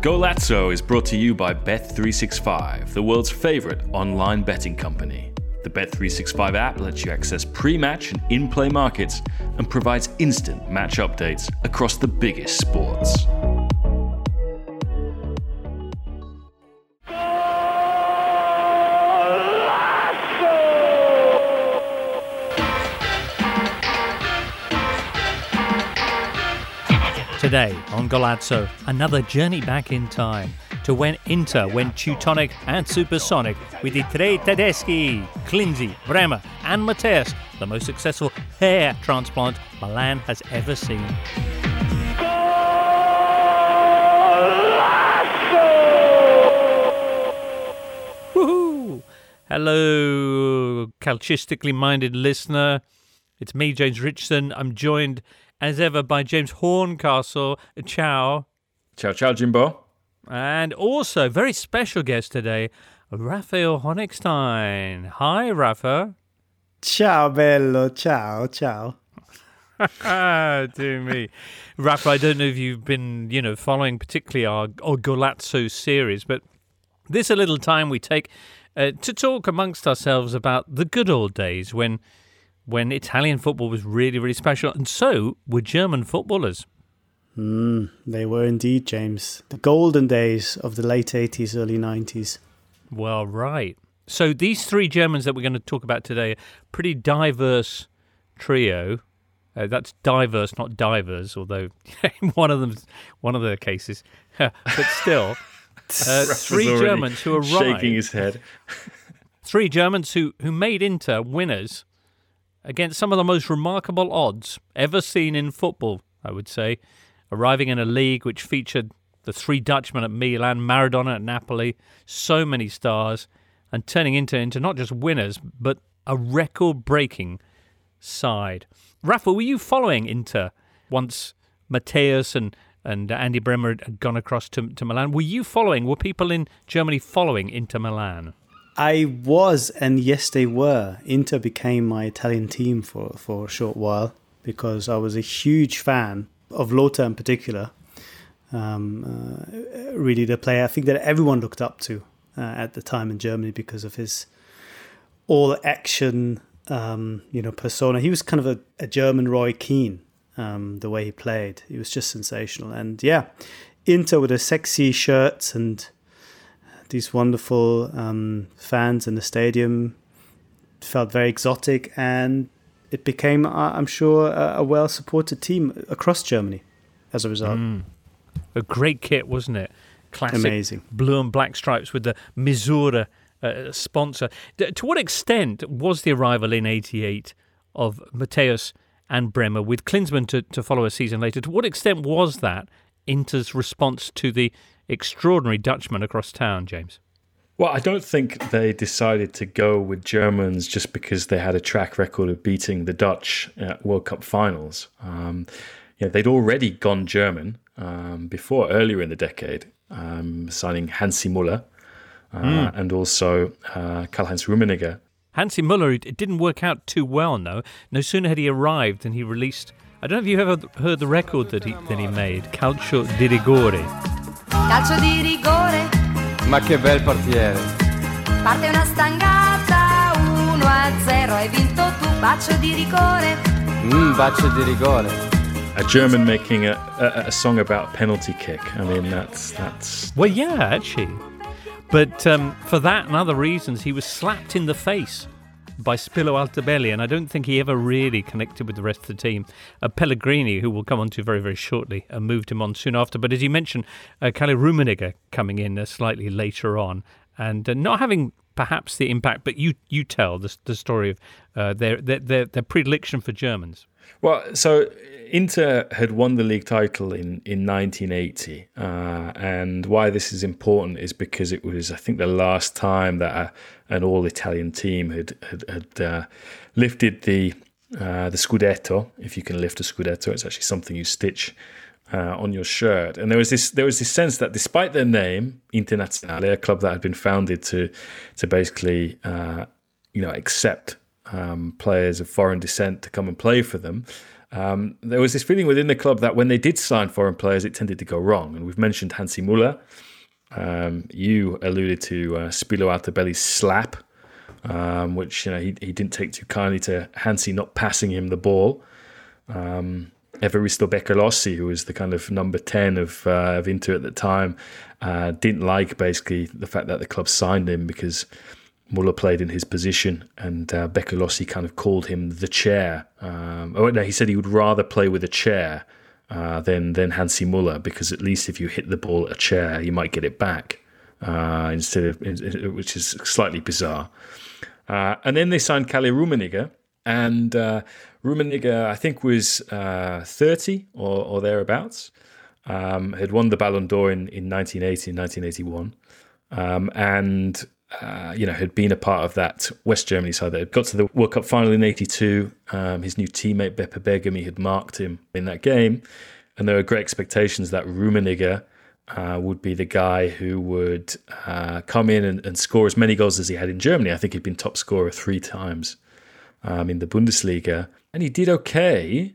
Galazzo is brought to you by Bet365, the world's favorite online betting company. The Bet365 app lets you access pre-match and in-play markets and provides instant match updates across the biggest sports. Today on Galazzo, another journey back in time to when Inter went Teutonic and Supersonic with the Tre Tedeschi, Klinsmann, Brehme and Matthäus, the most successful hair transplant Milan has ever seen. Woohoo! Hello, calcistically minded listener. It's me, James Richardson. I'm joined as ever by James Horncastle. Ciao. Ciao, ciao, Jimbo. And also, very special guest today, Rafael Honigstein. Hi, Rafa. Ciao, bello. Ciao, ciao. Dear me. Rafa, I don't know if you've been, following particularly our Golazzo series, but this is a little time we take to talk amongst ourselves about the good old days when Italian football was really, really special, and so were German footballers. They were indeed, James. The golden days of the late 80s, early 90s. Well, right. So these three Germans that we're going to talk about today, pretty diverse trio. That's diverse, not divers, although one of the cases. But still, three Germans who arrived. Shaking his head. Three Germans who made Inter winners against some of the most remarkable odds ever seen in football, I would say, arriving in a league which featured the three Dutchmen at Milan, Maradona at Napoli, so many stars, and turning into not just winners, but a record-breaking side. Rafa, were you following Inter once Matthäus and Andy Brehme had gone across to Milan? Were people in Germany following Inter Milan? I was, and yes, they were. Inter became my Italian team for a short while because I was a huge fan of Lothar in particular. Really the player I think that everyone looked up to at the time in Germany because of his all-action persona. He was kind of a German Roy Keane, the way he played. He was just sensational. And yeah, Inter with a sexy shirt and these wonderful fans in the stadium, felt very exotic, and it became, I'm sure, a well-supported team across Germany as a result. A great kit, wasn't it? Classic. Amazing. Blue and black stripes with the Misura sponsor. To what extent was the arrival in 88 of Matthäus and Brehme with Klinsmann to follow a season later, to what extent was that Inter's response to the extraordinary Dutchman across town, James? Well, I don't think they decided to go with Germans just because they had a track record of beating the Dutch at World Cup finals. They'd already gone German before, earlier in the decade, signing Hansi Müller and also Karl-Heinz Rummenigge. Hansi Müller, it didn't work out too well, no. No sooner had he arrived than he released, I don't know if you've ever heard the record that he made, Calcio di Rigore. Calcio di rigore. Ma che bel portiere. Parte una stangata, 1-0, hai vinto tu, bacio di rigore. Bacio di rigore. A German making a song about a penalty kick. I mean, that's... Well, yeah, actually. But for that and other reasons, he was slapped in the face by Spillo Altobelli, and I don't think he ever really connected with the rest of the team. Pellegrini, who we'll come on to very, very shortly, moved him on soon after. But as you mentioned, Kalle Rummenigge coming in slightly later on and not having perhaps the impact, but you tell the story of their predilection for Germans. Well, so Inter had won the league title in 1980. And why this is important is because it was, I think, the last time that an all-Italian team had lifted the Scudetto. If you can lift a Scudetto, it's actually something you stitch on your shirt. And there was this sense that despite their name, Internazionale, a club that had been founded to basically accept players of foreign descent to come and play for them, there was this feeling within the club that when they did sign foreign players, it tended to go wrong. And we've mentioned Hansi Müller. You alluded to Spillo Altobelli's slap, which he didn't take too kindly to Hansi not passing him the ball. Evaristo Beccalossi, who was the kind of number 10 of Inter at the time, didn't like basically the fact that the club signed him because Müller played in his position, and Beccalossi kind of called him the chair. He said he would rather play with a chair than Hansi Müller, because at least if you hit the ball at a chair, you might get it back, which is slightly bizarre. And then they signed Kalle Rummenigge, and Rummenigge, I think, was 30 or thereabouts, had won the Ballon d'Or in 1980 and 1981, and had been a part of that West Germany side that had got to the World Cup final in 82. His new teammate Beppe Bergomi had marked him in that game, and there were great expectations that Rummenigge would be the guy who would come in and score as many goals as he had in Germany. I think he'd been top scorer 3 times in the Bundesliga, and he did okay,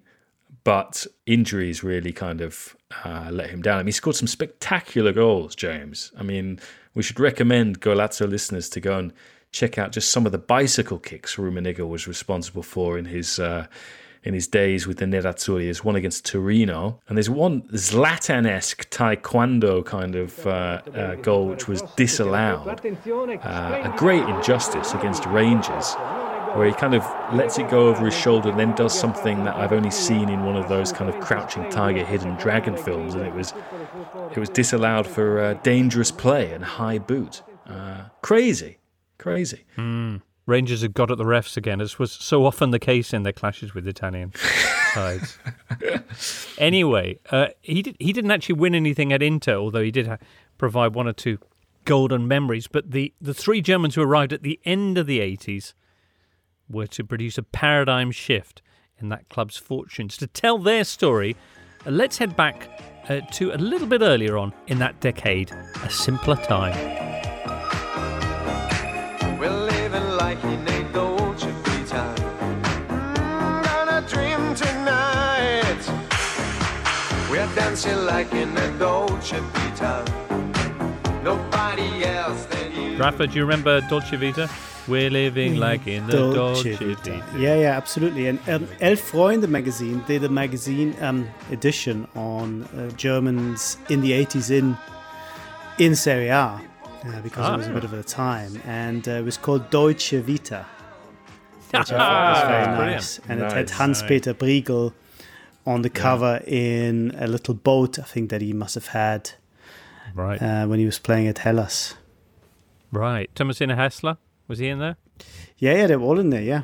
but injuries really kind of let him down. I mean, he scored some spectacular goals, James. I mean, we should recommend Galazzo listeners to go and check out just some of the bicycle kicks Rummenigge was responsible for in his days with the Nerazzurri. There's one against Torino, and there's one Zlatan-esque taekwondo kind of goal which was disallowed. A great injustice against Rangers, where he kind of lets it go over his shoulder and then does something that I've only seen in one of those kind of Crouching Tiger, Hidden Dragon films, and it was disallowed for dangerous play and high boot. Crazy. Rangers had got at the refs again, as was so often the case in their clashes with Italian sides. Anyway, he didn't actually win anything at Inter, although he did provide one or two golden memories. But the 3 Germans who arrived at the end of the 80s were to produce a paradigm shift in that club's fortunes. To tell their story, let's head back to a little bit earlier on in that decade, a simpler time. We're living like in a Dolce Vita, on a dream tonight. We're dancing like in a Dolce Vita, nobody else than you. Rafa, do you remember Dolce Vita? We're living like in the Dolce Vita. Yeah, absolutely. And Elf Freunde magazine did a magazine edition on Germans in the 80s in Serie A, because it was a bit of a time. And it was called Deutsche Vita, which I thought was very nice. Brilliant. And it had Hans-Peter Briegel on the cover in a little boat, I think, that he must have had when he was playing at Hellas. Right. Tomasina Hessler? Was he in there? Yeah, they were all in there, yeah.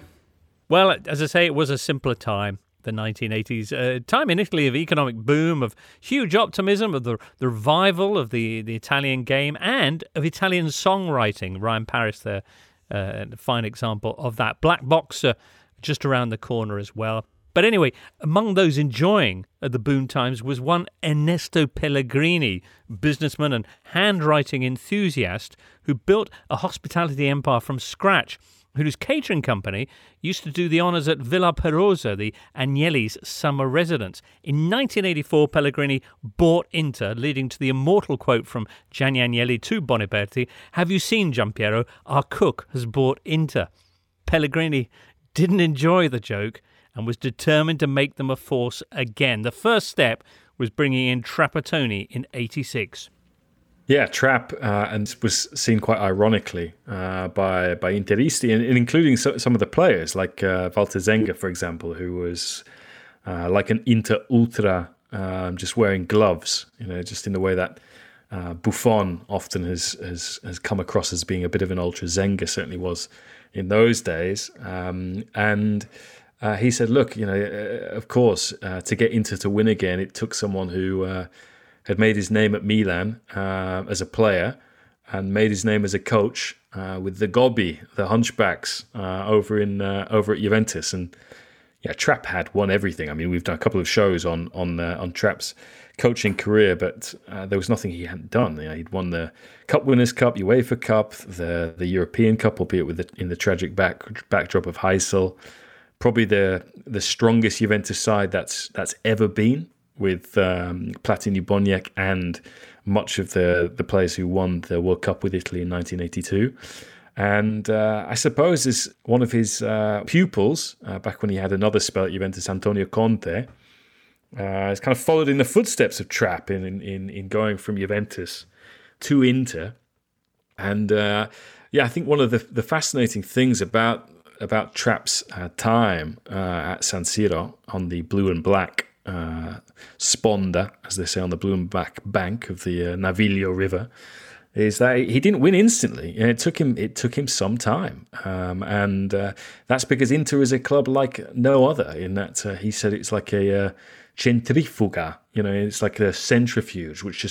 Well, as I say, it was a simpler time, the 1980s. A time in Italy of economic boom, of huge optimism, of the revival of the Italian game and of Italian songwriting. Ryan Paris there, a fine example of that. Black Boxer just around the corner as well. But anyway, among those enjoying the boom times was one Ernesto Pellegrini, businessman and handwriting enthusiast who built a hospitality empire from scratch, whose catering company used to do the honours at Villa Perosa, the Agnelli's summer residence. In 1984, Pellegrini bought Inter, leading to the immortal quote from Gianni Agnelli to Boniberti, "Have you seen, Giampiero? Our cook has bought Inter." Pellegrini didn't enjoy the joke and was determined to make them a force again. The first step was bringing in Trapattoni in 86. Yeah, Trap, and was seen quite ironically by Interisti, and including some of the players, like Walter Zenga, for example, who was like an Inter ultra, just wearing gloves, just in the way that Buffon often has come across as being a bit of an ultra. Zenga certainly was in those days. And he said, look, of course, to get Inter to win again, it took someone who had made his name at Milan as a player and made his name as a coach with the Gobbi, the Hunchbacks, over at Juventus. And yeah, Trapp had won everything. I mean, we've done a couple of shows on Trapp's coaching career, but there was nothing he hadn't done. He'd won the Cup Winners' Cup, UEFA Cup, the European Cup, albeit in the tragic backdrop of Heysel. Probably the strongest Juventus side that's ever been, with Platini, Boniek, and much of the players who won the World Cup with Italy in 1982. And I suppose as one of his pupils, back when he had another spell at Juventus, Antonio Conte, has kind of followed in the footsteps of Trapp in going from Juventus to Inter. And I think one of the fascinating things about Trapp's time at San Siro on the blue and black sponda, as they say, on the blue and black bank of the Naviglio River, is that he didn't win instantly. It took him some time, and that's because Inter is a club like no other. In that he said it's like a centrifuga, it's like a centrifuge, which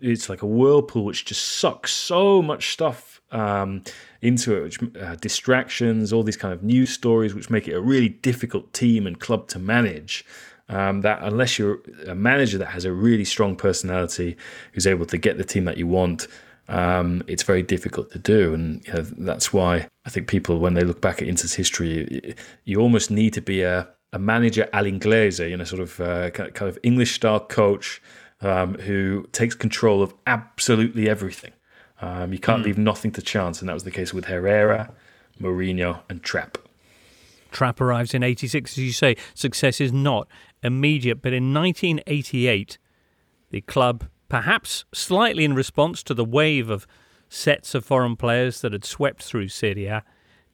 it's like a whirlpool which just sucks so much stuff into it, which distractions, all these kind of news stories, which make it a really difficult team and club to manage. That unless you're a manager that has a really strong personality, who's able to get the team that you want, it's very difficult to do. And that's why I think people, when they look back at Inter's history, you almost need to be a manager all'inglese, sort of kind of English-style coach who takes control of absolutely everything. You can't leave nothing to chance, and that was the case with Herrera, Mourinho and Trapp. Trapp arrives in 86, as you say. Success is not immediate, but in 1988, the club, perhaps slightly in response to the wave of sets of foreign players that had swept through Serie A,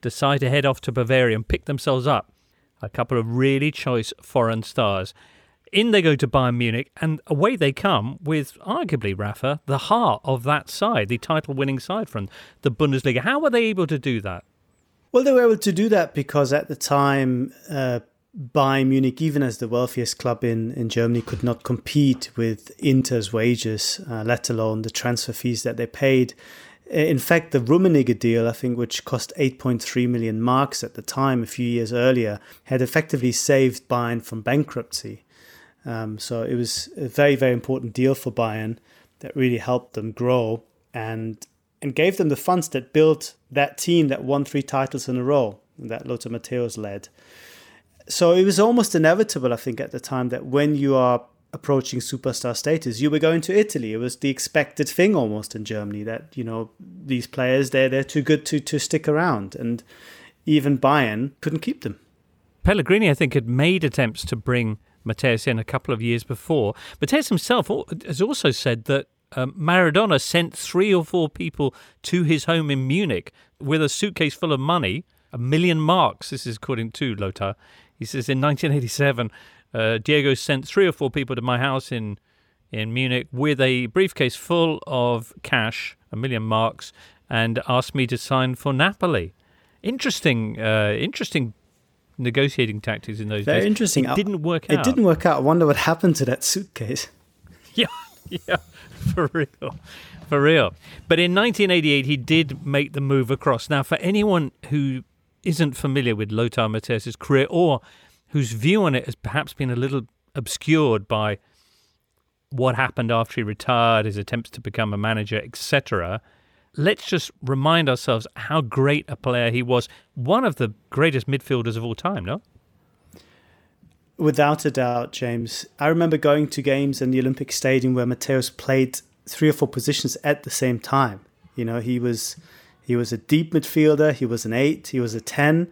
decide to head off to Bavaria and pick themselves up a couple of really choice foreign stars. In they go to Bayern Munich, and away they come with, arguably, Rafa, the heart of that side, the title-winning side from the Bundesliga. How were they able to do that? Well, they were able to do that because at the time, Bayern Munich, even as the wealthiest club in Germany, could not compete with Inter's wages, let alone the transfer fees that they paid. In fact, the Rummenigge deal, I think, which cost 8.3 million marks at the time, a few years earlier, had effectively saved Bayern from bankruptcy. So it was a very, very important deal for Bayern that really helped them grow and gave them the funds that built that team that won 3 titles in a row, that Lothar Matthäus led. So it was almost inevitable, I think, at the time that when you are approaching superstar status, you were going to Italy. It was the expected thing almost in Germany that, these players, they're too good to stick around. And even Bayern couldn't keep them. Pellegrini, I think, had made attempts to bring Matthäus in a couple of years before. Matthäus himself has also said that Maradona sent 3 or 4 people to his home in Munich with a suitcase full of money, 1 million marks. This is according to Lothar. He says in 1987, Diego sent 3 or 4 people to my house in Munich with a briefcase full of cash, 1 million marks, and asked me to sign for Napoli. Interesting negotiating tactics in those days. Very interesting. It didn't work out. It didn't work out. I wonder what happened to that suitcase. Yeah, for real. But in 1988, he did make the move across. Now, for anyone who isn't familiar with Lothar Matthäus' career or whose view on it has perhaps been a little obscured by what happened after he retired, his attempts to become a manager, etc., let's just remind ourselves how great a player he was. One of the greatest midfielders of all time, no? Without a doubt, James. I remember going to games in the Olympic Stadium where Matthäus played 3 or 4 positions at the same time. He was a deep midfielder, he was an 8, he was a 10,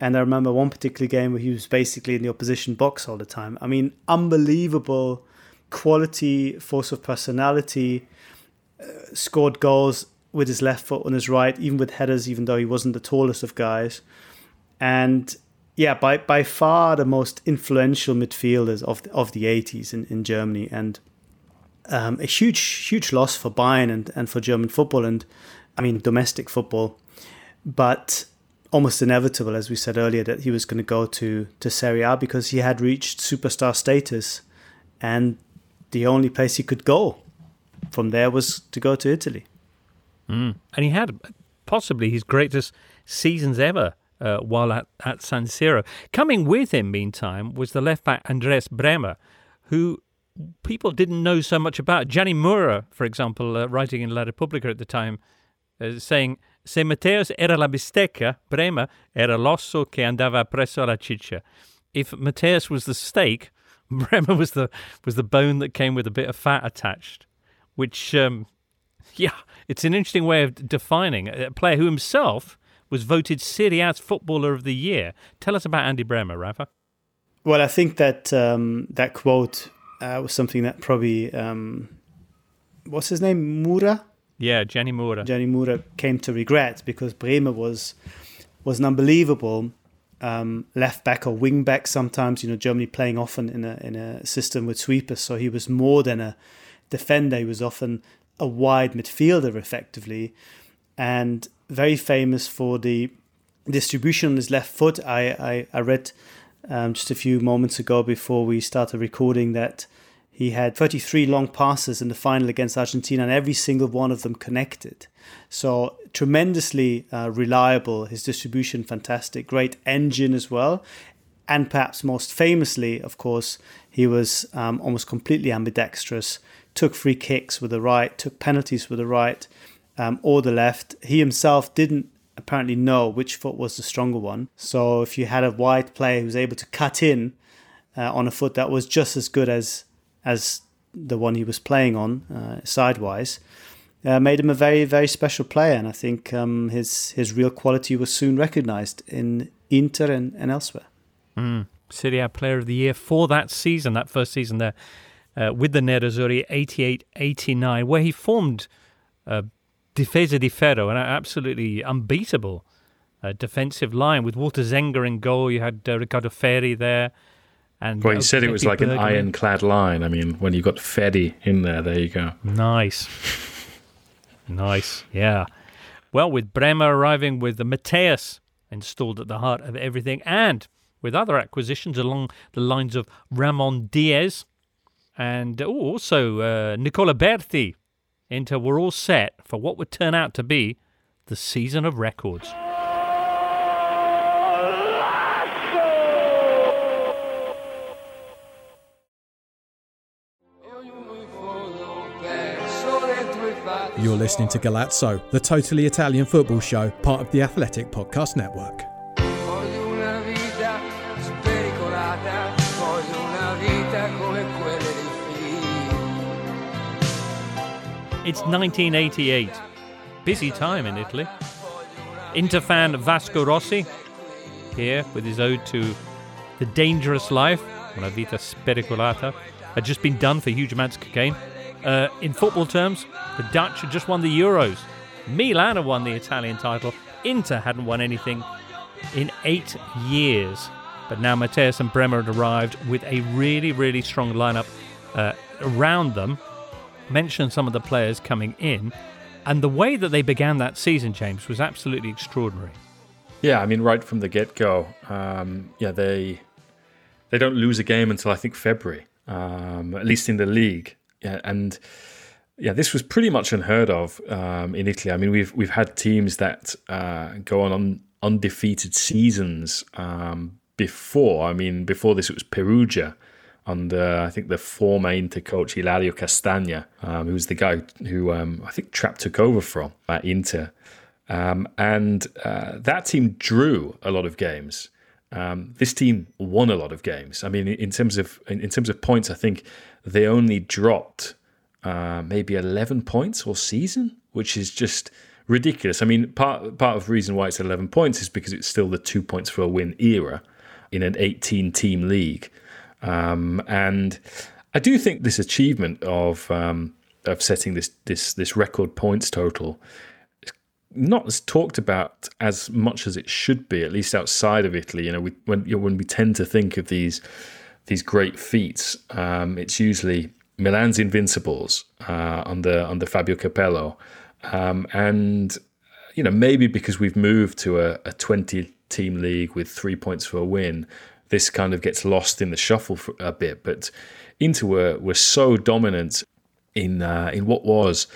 and I remember one particular game where he was basically in the opposition box all the time. I mean, unbelievable quality, force of personality, scored goals with his left foot on his right, even with headers, even though he wasn't the tallest of guys. And yeah, by far the most influential midfielders of the 80s in Germany, and a huge loss for Bayern and for German football, and I mean domestic football. But almost inevitable, as we said earlier, that he was going to go to Serie A because he had reached superstar status, and the only place he could go from there was to go to Italy. Mm. And he had possibly his greatest seasons ever while at San Siro. Coming with him, meantime, was the left-back Andreas Brehme, who people didn't know so much about. Gianni Mura, for example, writing in La Repubblica at the time, saying, "Se Matthäus era la bistecca, Brehme era l'osso che andava presso alla ciccia." If Matthäus was the steak, Brehme was the bone that came with a bit of fat attached. Which, it's an interesting way of defining a player who himself was voted Serie A's Footballer of the Year. Tell us about Andy Brehme, Rafa. Well, I think that that quote was something that probably what's his name, Mura. Yeah, Gianni Mura came to regret, because Brehme was an unbelievable left back or wing back. Sometimes, Germany playing often in a system with sweepers, so he was more than a defender. He was often a wide midfielder, effectively, and very famous for the distribution on his left foot. I read just a few moments ago before we started recording that he had 33 long passes in the final against Argentina, and every single one of them connected. So tremendously reliable, his distribution fantastic, great engine as well. And perhaps most famously, of course, he was almost completely ambidextrous, took free kicks with the right, took penalties with the right or the left. He himself didn't apparently know which foot was the stronger one. So if you had a wide player who was able to cut in on a foot that was just as good as the one he was playing on, sidewise, made him a very, very special player. And I think his real quality was soon recognised in Inter and elsewhere. Mm. Serie A Player of the Year for that season, that first season there, with the Nerazzurri, 88-89, where he formed Difesa di Ferro, an absolutely unbeatable defensive line with Walter Zenga in goal. You had Riccardo Ferri there. And well, you said it was like an ironclad line. I mean, when you got Ferri in there you go. Nice. Nice, yeah. Well, with Brehme arriving, with the Matthäus installed at the heart of everything, and with other acquisitions along the lines of Ramon Díaz and also Nicola Berti, Inter were all set for what would turn out to be the season of records. You're listening to Galazzo, the totally Italian football show, part of the Athletic Podcast Network. It's 1988. Busy time in Italy. Inter fan Vasco Rossi, here with his ode to the dangerous life, Una Vita Spericolata, had just been done for huge amounts of cocaine. In football terms, the Dutch had just won the Euros. Milan had won the Italian title. Inter hadn't won anything in 8 years. But now Matthäus and Brehme had arrived with a really, really strong lineup around them. Mention some of the players coming in. And the way that they began that season, James, was absolutely extraordinary. Yeah, I mean, right from the get-go. They don't lose a game until, I think, February, at least in the league. Yeah, and yeah, this was pretty much unheard of in Italy. I mean, we've had teams that go on undefeated seasons before. I mean, before this, it was Perugia under, I think, the former Inter coach Ilario Castagna, who was the guy who I think Trapp took over from at Inter. And that team drew a lot of games. This team won a lot of games. I mean, in terms of points, I think they only dropped maybe 11 points all season, which is just ridiculous. I mean, part of the reason why it's 11 points is because it's still the 2 points for a win era in an 18-team league. And I do think this achievement of setting this record points total is not as talked about as much as it should be, at least outside of Italy. When we tend to think of these great feats, it's usually Milan's Invincibles under Fabio Capello, and you know, maybe because we've moved to a 20-team league with 3 points for a win, this kind of gets lost in the shuffle for a bit. But Inter were so dominant in what was,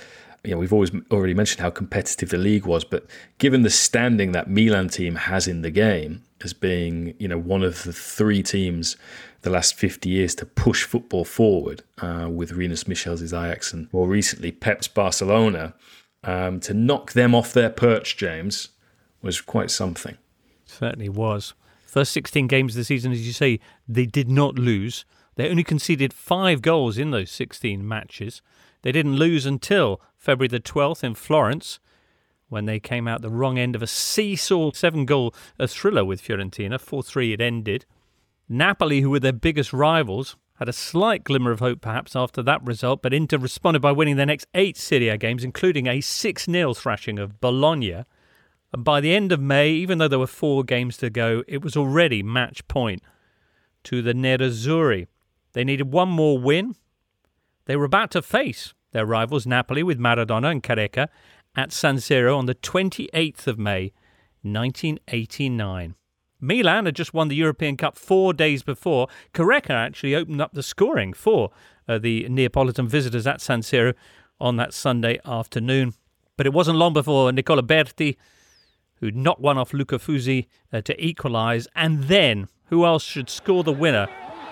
you know, we've already mentioned how competitive the league was, but given the standing that Milan team has in the game as being, you know, one of the three teams the last 50 years to push football forward, with Rinus Michels' Ajax and more recently Pep's Barcelona, to knock them off their perch, James, was quite something. Certainly was. First 16 games of the season, as you say, they did not lose. They only conceded 5 goals in those 16 matches. They didn't lose until February the 12th in Florence, when they came out the wrong end of a seesaw 7-goal thriller with Fiorentina. 4-3 it ended. Napoli, who were their biggest rivals, had a slight glimmer of hope perhaps after that result, but Inter responded by winning their next 8 Serie A games, including a 6-0 thrashing of Bologna. And by the end of May, even though there were 4 games to go, it was already match point to the Nerazzurri. They needed one more win. They were about to face their rivals Napoli with Maradona and Careca at San Siro on the 28th of May, 1989. Milan had just won the European Cup 4 days before. Careca actually opened up the scoring for the Neapolitan visitors at San Siro on that Sunday afternoon. But it wasn't long before Nicola Berti, who'd knocked one off Luca Fusi to equalise. And then, who else should score the winner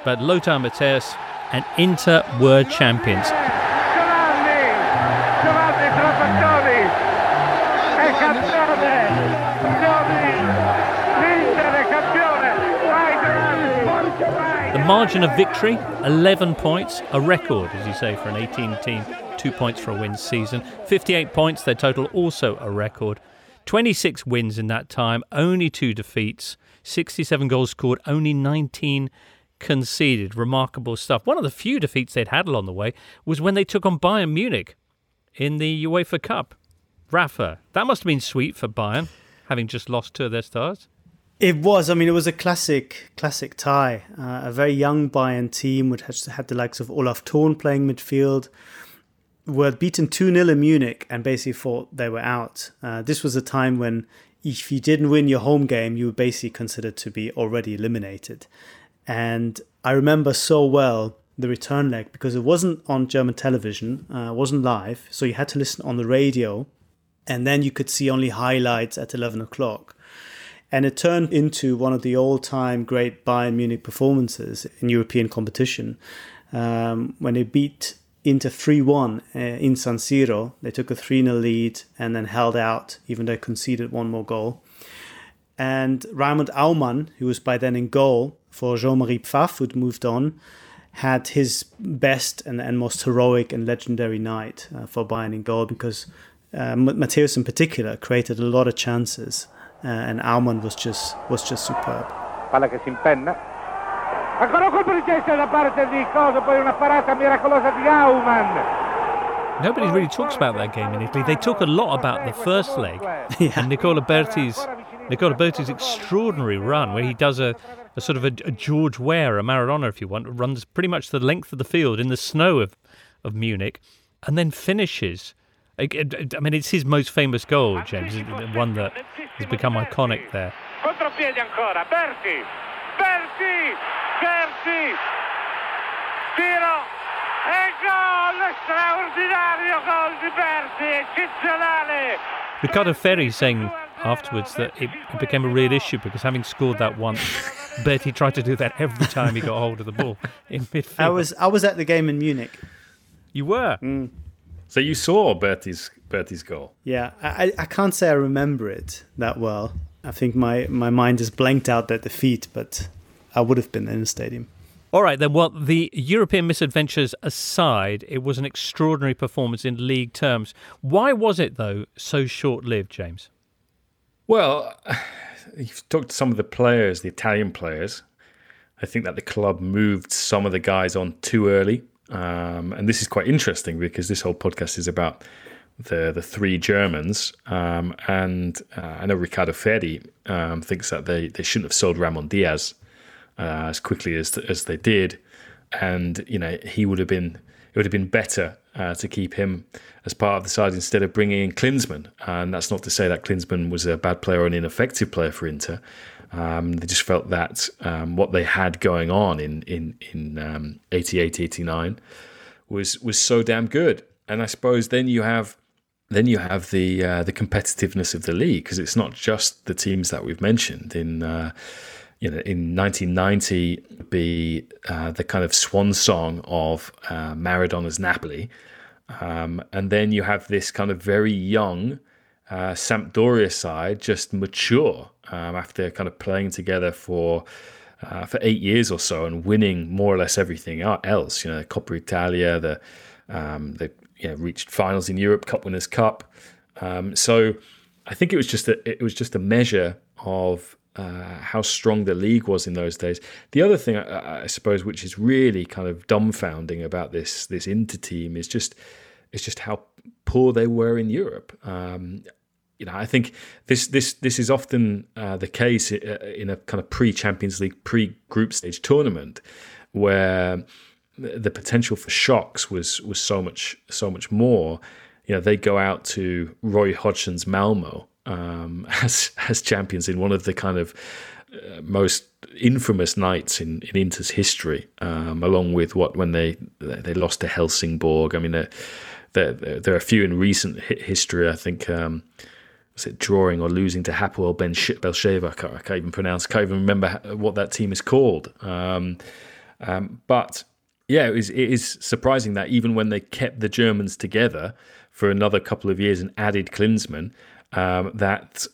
but Lothar Matthäus, and Inter were champions. Giovanni Trapattoni è campione. L'Inter è campione. The margin of victory, 11 points, a record, as you say, for an 18-team, 2 points for a win season. 58 points, their total, also a record. 26 wins in that time, only 2 defeats, 67 goals scored, only 19 conceded. Remarkable stuff. One of the few defeats they'd had along the way was when they took on Bayern Munich in the UEFA Cup. Rafa, that must have been sweet for Bayern, having just lost 2 of their stars. It was. I mean, it was a classic tie. A very young Bayern team which had the likes of Olaf Thorn playing midfield, were beaten 2-0 in Munich and basically thought they were out. This was a time when if you didn't win your home game, you were basically considered to be already eliminated. And I remember so well the return leg because it wasn't on German television, it wasn't live. So you had to listen on the radio and then you could see only highlights at 11 o'clock. And it turned into one of the all-time great Bayern Munich performances in European competition. When they beat Inter 3-1 in San Siro, they took a 3-0 lead and then held out, even though conceded one more goal. And Raymond Aumann, who was by then in goal for Jean-Marie Pfaff, who'd moved on, had his best and most heroic and legendary night for Bayern in goal because Matthäus in particular created a lot of chances and Aumann was just superb. Palla che si impenna. Ancora colpo di testa da parte di Cosa, poi una parata miracolosa di Aumann. Nobody really talks about that game in Italy. They talk a lot about the first leg and Nicola Berti's extraordinary run where he does a sort of a George Weah, a Maradona if you want, runs pretty much the length of the field in the snow of Munich and then finishes. I mean, it's his most famous goal, James, the one that has become iconic there. Contropiede ancora, Berti, tiro e gol, straordinario gol di Berti, eccezionale. Riccardo Ferri saying afterwards that it became a real issue because having scored that once, Bertie tried to do that every time he got hold of the ball in midfield. I was at the game in Munich. You were? Mm. So you saw Bertie's goal? Yeah, I can't say I remember it that well. I think my mind is blanked out that defeat, but I would have been in the stadium. All right, then, well, the European misadventures aside, it was an extraordinary performance in league terms. Why was it, though, so short-lived, James? Well, you've talked to some of the players, the Italian players. I think that the club moved some of the guys on too early. And this is quite interesting because this whole podcast is about the 3 Germans. And I know Riccardo Ferri thinks that they shouldn't have sold Ramon Díaz as quickly as they did. and you know he would have been. It would have been better to keep him as part of the side instead of bringing in Klinsmann. And that's not to say that Klinsmann was a bad player or an ineffective player for Inter. They just felt that what they had going on in 88, 89 was so damn good. And I suppose then you have the competitiveness of the league, because it's not just the teams that we've mentioned in. In 1990, be the kind of swan song of Maradona's Napoli. And then you have this kind of very young Sampdoria side just mature after kind of playing together for 8 years or so and winning more or less everything else. You know, Coppa Italia, they reached finals in Europe, Cup Winners' Cup. So I think it was just a measure of how strong the league was in those days. The other thing, I suppose, which is really kind of dumbfounding about this Inter team is just how poor they were in Europe. I think this is often the case in a kind of pre-Champions League, pre-group stage tournament, where the potential for shocks was so much more. You know, they go out to Roy Hodgson's Malmo as champions in one of the kind of most infamous nights in Inter's history, along with when they lost to Helsingborg. I mean, there are a few in recent history. I think was it drawing or losing to Hapoel Beersheva? I can't even remember what that team is called. But yeah, it is surprising that even when they kept the Germans together for another couple of years and added Klinsmann, that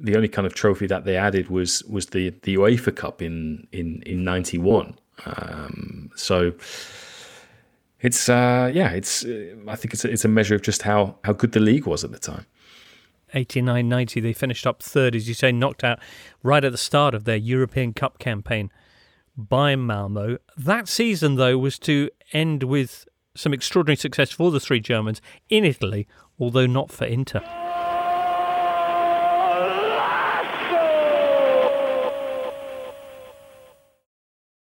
the only kind of trophy that they added was the UEFA Cup in 91. So it's I think it's a measure of just how good the league was at the time. 89-90, they finished up third, as you say, knocked out right at the start of their European Cup campaign by Malmo. That season, though, was to end with some extraordinary success for the three Germans in Italy, although not for Inter.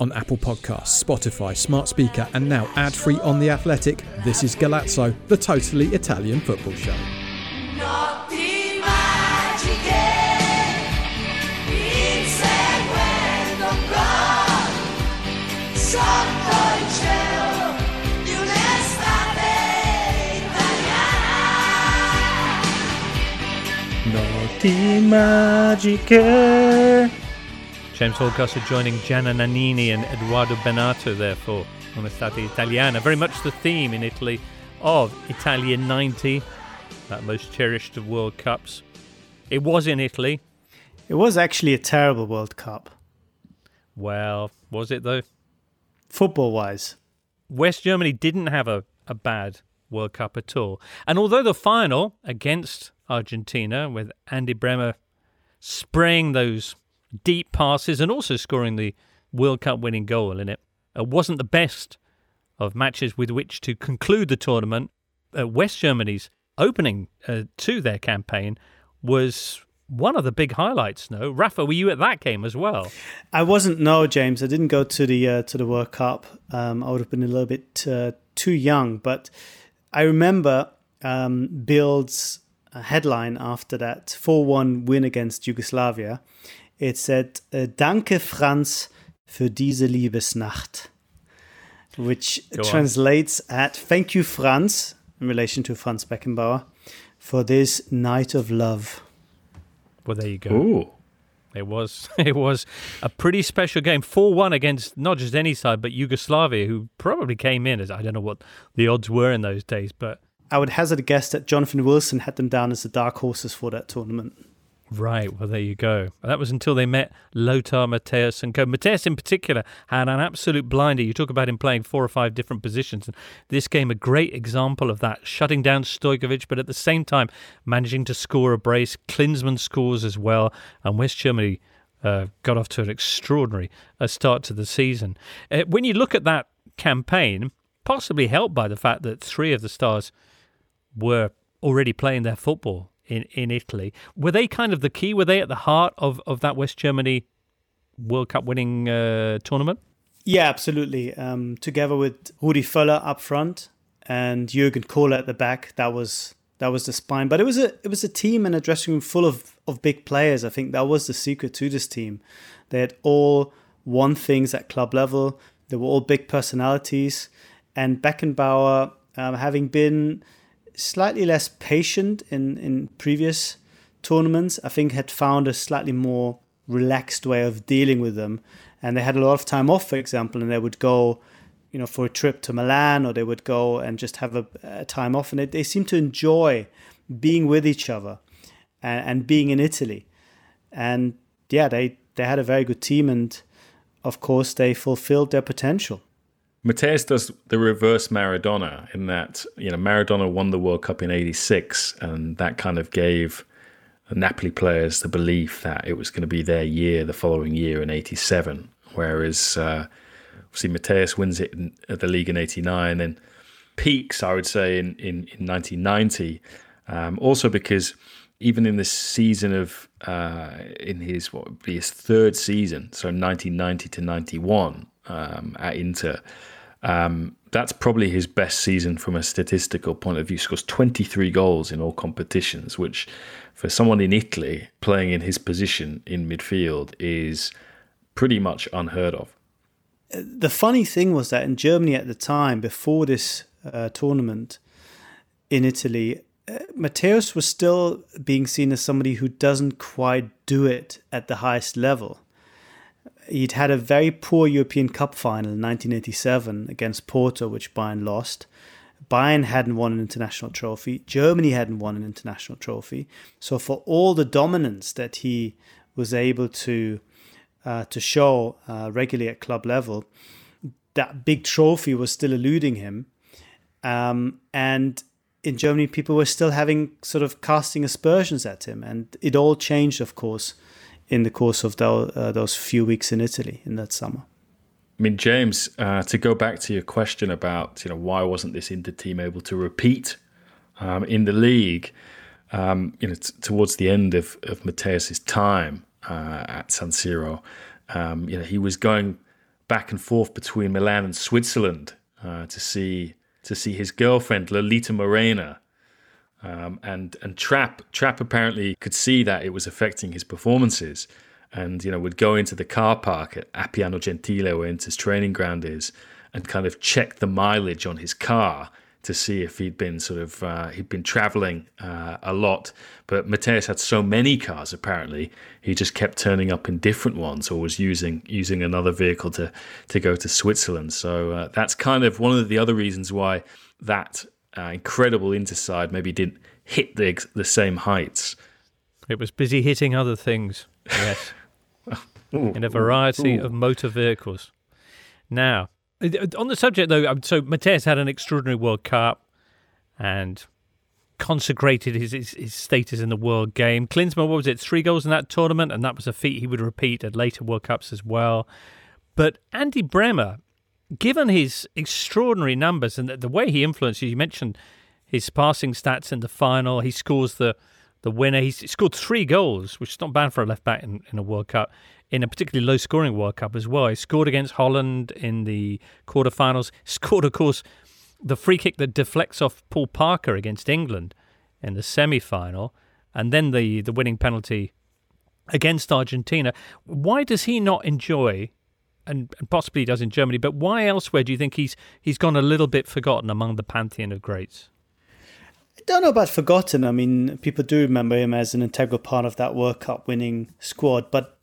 On Apple Podcasts, Spotify, Smart Speaker, and now ad-free on The Athletic, this is Galazzo, the totally Italian football show. Notti magiche. James Horncastle joining Gianna Nannini and Eduardo Bennato, therefore, Un'estate Italiana. Very much the theme in Italy of Italia 90, that most cherished of World Cups. It was in Italy. It was actually a terrible World Cup. Well, was it though? Football-wise. West Germany didn't have a bad World Cup at all. And although the final against Argentina, with Andy Brehme spraying those deep passes and also scoring the World Cup winning goal in it, it wasn't the best of matches with which to conclude the tournament. West Germany's opening to their campaign was one of the big highlights. No, Rafa, were you at that game as well? I wasn't. No, James, I didn't go to the World Cup. I would have been a little bit too young, but I remember Bild's headline after that 4-1 win against Yugoslavia. It said, "Danke Franz für diese Liebesnacht," which translates at "Thank you, Franz," in relation to Franz Beckenbauer, for this night of love. Well, there you go. Ooh. It was a pretty special game, 4-1 against not just any side, but Yugoslavia, who probably came in as, I don't know what the odds were in those days, but... I would hazard a guess that Jonathan Wilson had them down as the dark horses for that tournament. Right, well, there you go. That was until they met Lothar Matthäus and co. Matthäus, in particular, had an absolute blinder. You talk about him playing 4 or 5 different positions. And this game, a great example of that, shutting down Stojkovic, but at the same time, managing to score a brace. Klinsmann scores as well. And West Germany got off to an extraordinary start to the season. When you look at that campaign, possibly helped by the fact that 3 of the stars were already playing their football in Italy. Were they kind of the key? Were they at the heart of that West Germany World Cup winning tournament? Yeah, absolutely. Together with Rudi Völler up front and Jürgen Kohler at the back, that was the spine. But it was a team and a dressing room full of big players. I think that was the secret to this team. They had all won things at club level. They were all big personalities. And Beckenbauer, having been slightly less patient in previous tournaments, I think had found a slightly more relaxed way of dealing with them. And they had a lot of time off, for example, and they would go, for a trip to Milan, or they would go and just have a time off. And they seemed to enjoy being with each other and being in Italy. And yeah, they had a very good team, and of course they fulfilled their potential. Matthäus does the reverse Maradona in that, Maradona won the World Cup in 86, and that kind of gave the Napoli players the belief that it was going to be their year the following year in 87. Whereas, obviously, Matthäus wins it at the league in 89 and peaks, I would say, in 1990. Also because even in this season of, in his, what would be his third season, so 1990 to 91 at Inter, that's probably his best season from a statistical point of view. He scores 23 goals in all competitions, which for someone in Italy playing in his position in midfield is pretty much unheard of. The funny thing was that in Germany at the time, before this tournament in Italy, Matthäus was still being seen as somebody who doesn't quite do it at the highest level. He'd had a very poor European Cup final in 1987 against Porto, which Bayern lost. Bayern hadn't won an international trophy. Germany hadn't won an international trophy. So for all the dominance that he was able to show regularly at club level, that big trophy was still eluding him. And in Germany, people were still having sort of casting aspersions at him. And it all changed, of course, in the course of those few weeks in Italy in that summer. I mean, James, to go back to your question about, why wasn't this Inter team able to repeat in the league, towards the end of Matthäus's time at San Siro, he was going back and forth between Milan and Switzerland to see his girlfriend, Lolita Morena. And Trapp apparently could see that it was affecting his performances, and would go into the car park at Appiano Gentile, where Inter's training ground is, and kind of check the mileage on his car to see if he'd been travelling a lot. But Matthäus had so many cars apparently, he just kept turning up in different ones, or was using another vehicle to go to Switzerland. So that's kind of one of the other reasons why that incredible Inter side maybe didn't hit the same heights. It was busy hitting other things, yes, in a variety of motor vehicles. Now, on the subject though, so Matthäus had an extraordinary World Cup and consecrated his status in the world game. Klinsmann, what was it, 3 goals in that tournament, and that was a feat he would repeat at later World Cups as well. But Andy Brehme, given his extraordinary numbers and the way he influenced, you mentioned his passing stats in the final, he scores the winner. He scored 3 goals, which is not bad for a left-back in a World Cup, in a particularly low-scoring World Cup as well. He scored against Holland in the quarterfinals, scored, of course, the free kick that deflects off Paul Parker against England in the semi-final, and then the winning penalty against Argentina. Why does he not enjoy... and possibly he does in Germany, but why elsewhere do you think he's gone a little bit forgotten among the pantheon of greats? I don't know about forgotten. I mean, people do remember him as an integral part of that World Cup winning squad. But,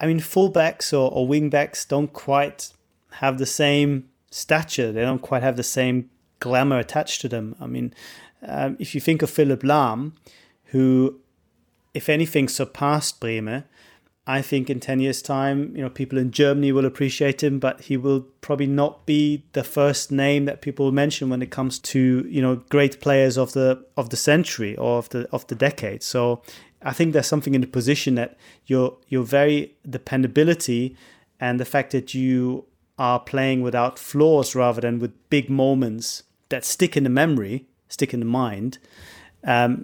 I mean, fullbacks or wingbacks don't quite have the same stature. They don't quite have the same glamour attached to them. I mean, if you think of Philipp Lahm, who, if anything, surpassed Brehme, I think in 10 years' time, you know, people in Germany will appreciate him, but he will probably not be the first name that people mention when it comes to, you know, great players of the century or of the decade. So I think there's something in the position that your very dependability and the fact that you are playing without flaws rather than with big moments that stick in the memory, stick in the mind,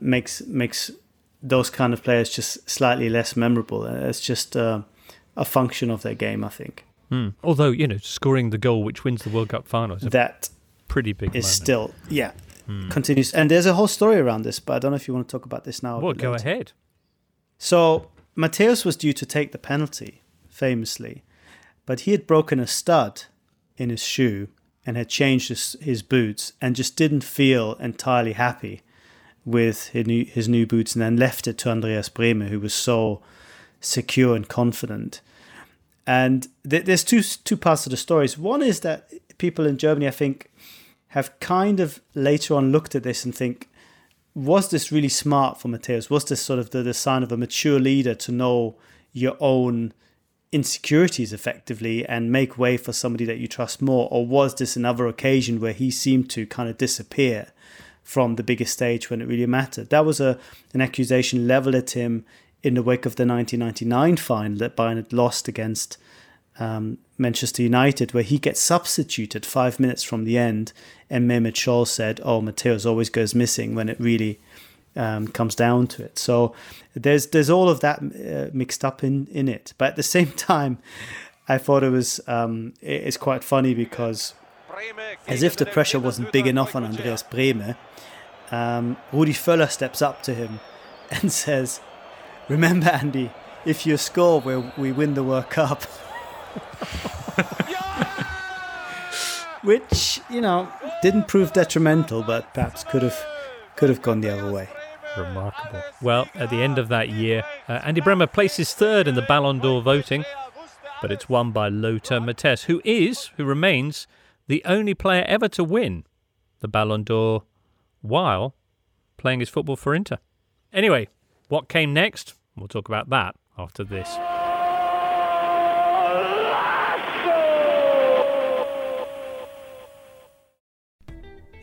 makes those kind of players just slightly less memorable. It's just a function of their game, I think. Mm. Although, you know, scoring the goal which wins the World Cup final is pretty big moment. Is still, yeah, continues. And there's a whole story around this, but I don't know if you want to talk about this now. Well, go ahead. So Matthäus was due to take the penalty, famously, but he had broken a stud in his shoe and had changed his boots and just didn't feel entirely happy with his new boots, and then left it to Andreas Brehme, who was so secure and confident. And there's two parts to the stories. One is that people in Germany, I think, have kind of later on looked at this and think, was this really smart for Matthäus? Was this sort of the sign of a mature leader to know your own insecurities effectively and make way for somebody that you trust more? Or was this another occasion where he seemed to kind of disappear from the biggest stage when it really mattered? That was an accusation leveled at him in the wake of the 1999 final that Bayern had lost against Manchester United, where he gets substituted 5 minutes from the end, and Mehmet Scholl said, "Oh, Matthäus always goes missing when it really comes down to it." So there's all of that mixed up in it. But at the same time, I thought it was it's quite funny because, as if the pressure wasn't big enough on Andreas Brehme, Rudi Völler steps up to him and says, "Remember, Andy, if you score, we win the World Cup." Which, you know, didn't prove detrimental, but perhaps could have gone the other way. Remarkable. Well, at the end of that year, Andy Brehme places third in the Ballon d'Or voting, but it's won by Lothar Matthäus, who remains the only player ever to win the Ballon d'Or while playing his football for Inter. Anyway, what came next? We'll talk about that after this.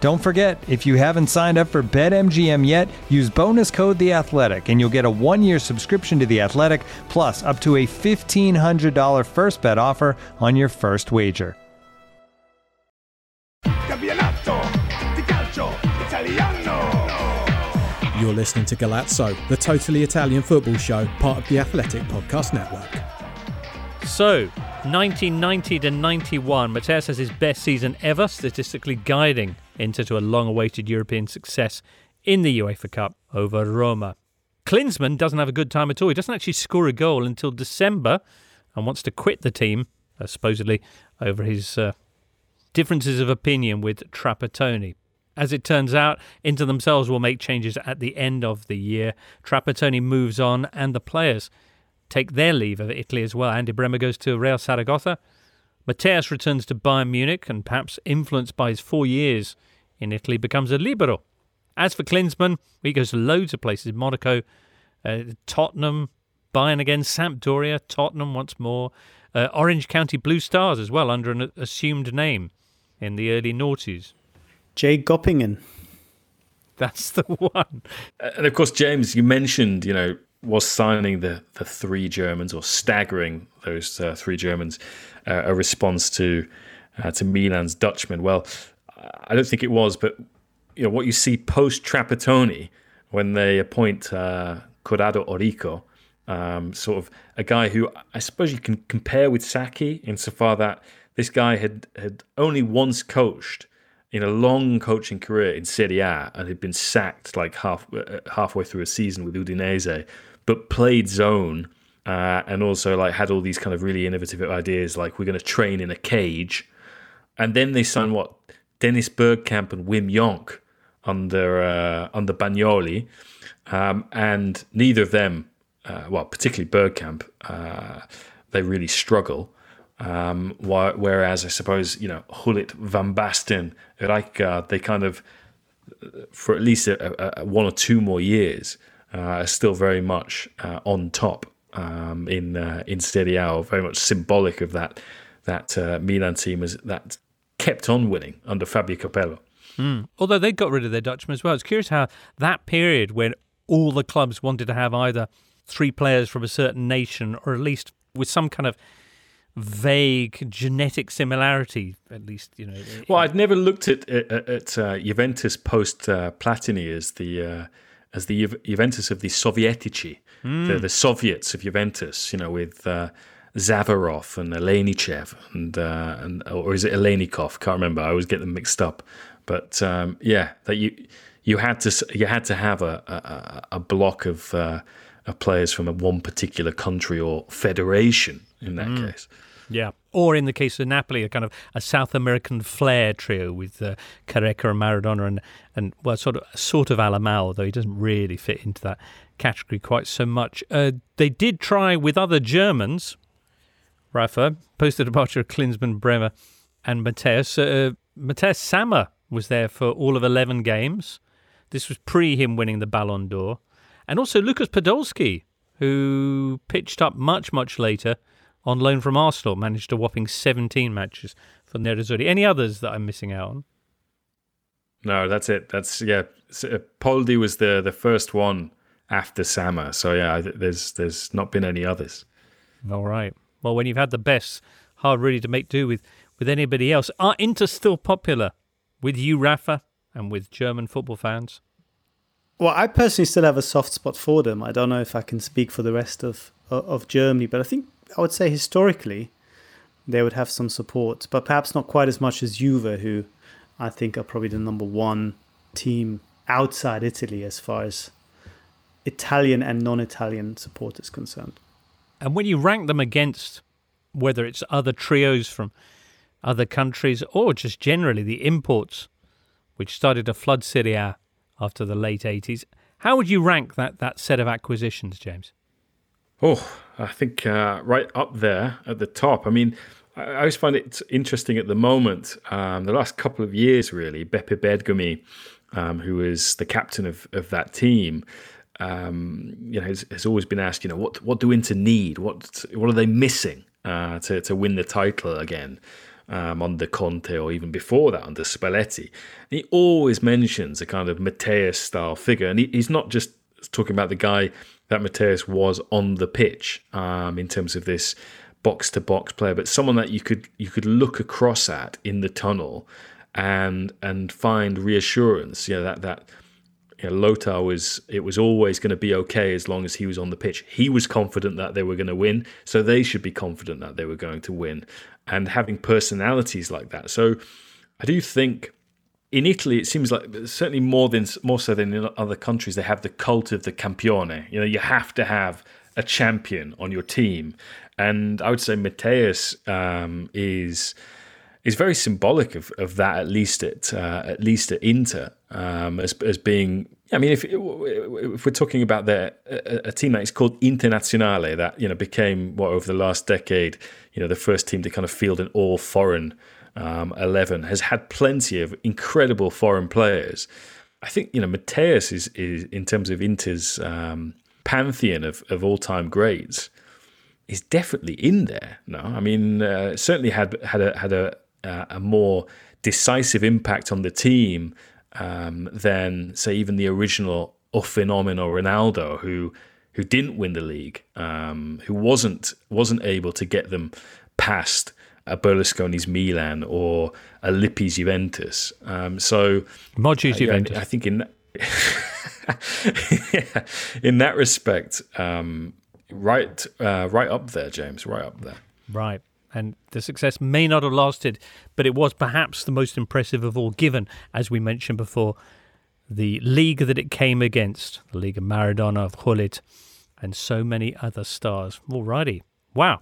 Don't forget, if you haven't signed up for BetMGM yet, use bonus code The Athletic, and you'll get a one-year subscription to The Athletic, plus up to a $1,500 first bet offer on your first wager. You're listening to Galazzo, the totally Italian football show, part of The Athletic Podcast Network. So, 1990 to 91, Matthäus has his best season ever, statistically guiding Inter to a long-awaited European success in the UEFA Cup over Roma. Klinsmann doesn't have a good time at all. He doesn't actually score a goal until December and wants to quit the team, supposedly over his differences of opinion with Trapattoni. As it turns out, Inter themselves will make changes at the end of the year. Trapattoni moves on and the players take their leave of Italy as well. Andy Brehme goes to Real Zaragoza. Matthäus returns to Bayern Munich and, perhaps influenced by his 4 years in Italy, becomes a libero. As for Klinsmann, he goes to loads of places. Monaco, Tottenham, Bayern again, Sampdoria, Tottenham once more. Orange County Blue Stars as well, under an assumed name in the early noughties. Jay Goppingen. That's the one. And of course, James, you mentioned, you know, was signing the three Germans, or staggering those three Germans, a response to Milan's Dutchman. Well, I don't think it was, but you know what you see post Trapattoni when they appoint Corrado Orico, sort of a guy who I suppose you can compare with Sacchi insofar that this guy had only once coached in a long coaching career in Serie A and had been sacked like halfway through a season with Udinese, but played zone and also like had all these kind of really innovative ideas like we're going to train in a cage. And then they signed Dennis Bergkamp and Wim Jonk under Bagnoli, and neither of them, particularly Bergkamp, they really struggle. Whereas I suppose, you know, Gullit, Van Basten, Rijkaard, they kind of, for at least a 1 or 2 more years, are still very much on top in Serie A, very much symbolic of that Milan team as that kept on winning under Fabio Capello. Although they got rid of their Dutchman as well. It's curious how that period when all the clubs wanted to have either 3 players from a certain nation or at least with some kind of vague genetic similarity, at least, you know. Well, I'd never looked at Juventus post Platini as the Juventus of the Sovietici, the Soviets of Juventus, you know, with Zavarov and Elenichev and or is it Elenikov? Can't remember. I always get them mixed up. But that you had to have a block of players from one particular country or federation in that case. Yeah, or in the case of Napoli, a kind of a South American flair trio with Careca and Maradona and sort of Alamao, though he doesn't really fit into that category quite so much. They did try with other Germans, Rafa, post the departure of Klinsmann, Brehme and Matthäus. Matthias Sammer was there for all of 11 games. This was pre him winning the Ballon d'Or. And also Lukas Podolski, who pitched up much, much later on loan from Arsenal, managed a whopping 17 matches for Nerazzurri. Any others that I'm missing out on? No, that's it. So Poldi was the first one after Sammer. So yeah, there's not been any others. All right. Well, when you've had the best, hard really to make do with anybody else. Are Inter still popular with you, Rafa, and with German football fans? Well, I personally still have a soft spot for them. I don't know if I can speak for the rest of Germany, but I think I would say historically they would have some support, but perhaps not quite as much as Juve, who I think are probably the number one team outside Italy as far as Italian and non-Italian support is concerned. And when you rank them against whether it's other trios from other countries or just generally the imports, which started to flood Serie A after the late 80s, how would you rank that set of acquisitions, James? Oh, I think right up there at the top. I mean, I always find it interesting at the moment, the last couple of years really, Beppe Bergomi, who is the captain of that team, you know, has always been asked, you know, what do Inter need? What are they missing to win the title again under Conte or even before that under Spalletti? And he always mentions a kind of Matthäus-style figure. And he's not just talking about the guy that Matthäus was on the pitch in terms of this box-to-box player, but someone that you could look across at in the tunnel and find reassurance. You know, that you know, Lothar was always going to be okay as long as he was on the pitch. He was confident that they were going to win, so they should be confident that they were going to win. And having personalities like that, so I do think. In Italy, it seems like certainly more so than in other countries, they have the cult of the campione. You know, you have to have a champion on your team, and I would say Matthäus is very symbolic of that. At least at Inter, as being. I mean, if we're talking about a team that is called Internazionale, that you know became over the last decade, you know, the first team to kind of field an all foreign 11, has had plenty of incredible foreign players. I think, you know, Matthäus is in terms of Inter's pantheon of all-time greats, is definitely in there. No, I mean, certainly had a more decisive impact on the team than, say, even the original phenomenal Ronaldo, who didn't win the league, who wasn't able to get them past a Berlusconi's Milan or a Lippi's Juventus. So Moggi's Juventus. I think in in that respect, right up there, James, right up there. Right. And the success may not have lasted, but it was perhaps the most impressive of all, given, as we mentioned before, the league that it came against, the league of Maradona, of Gullit, and so many other stars. Alrighty. Wow.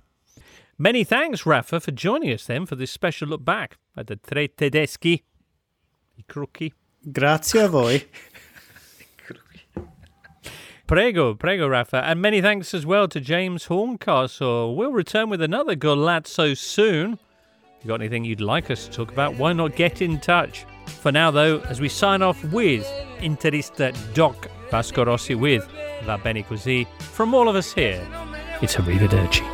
Many thanks, Rafa, for joining us then for this special look back at the Tre Tedeschi. I crocchi. Grazie a voi. Prego, Rafa. And many thanks as well to James Horncastle. We'll return with another Galazzo soon. If you've got anything you'd like us to talk about, why not get in touch? For now, though, as we sign off with Interista Doc Vasco Rossi with Va Bene Così, from all of us here, it's Arrivederci.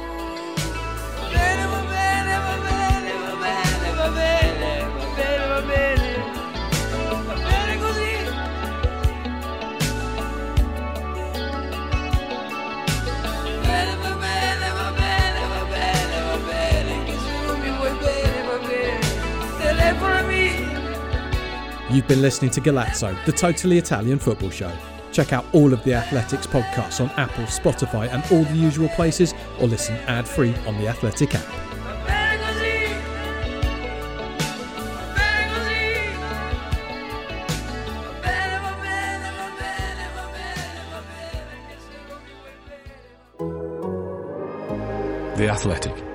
You've been listening to Galazzo, the totally Italian football show. Check out all of the Athletics podcasts on Apple, Spotify and all the usual places, or listen ad-free on the Athletic app. The Athletic.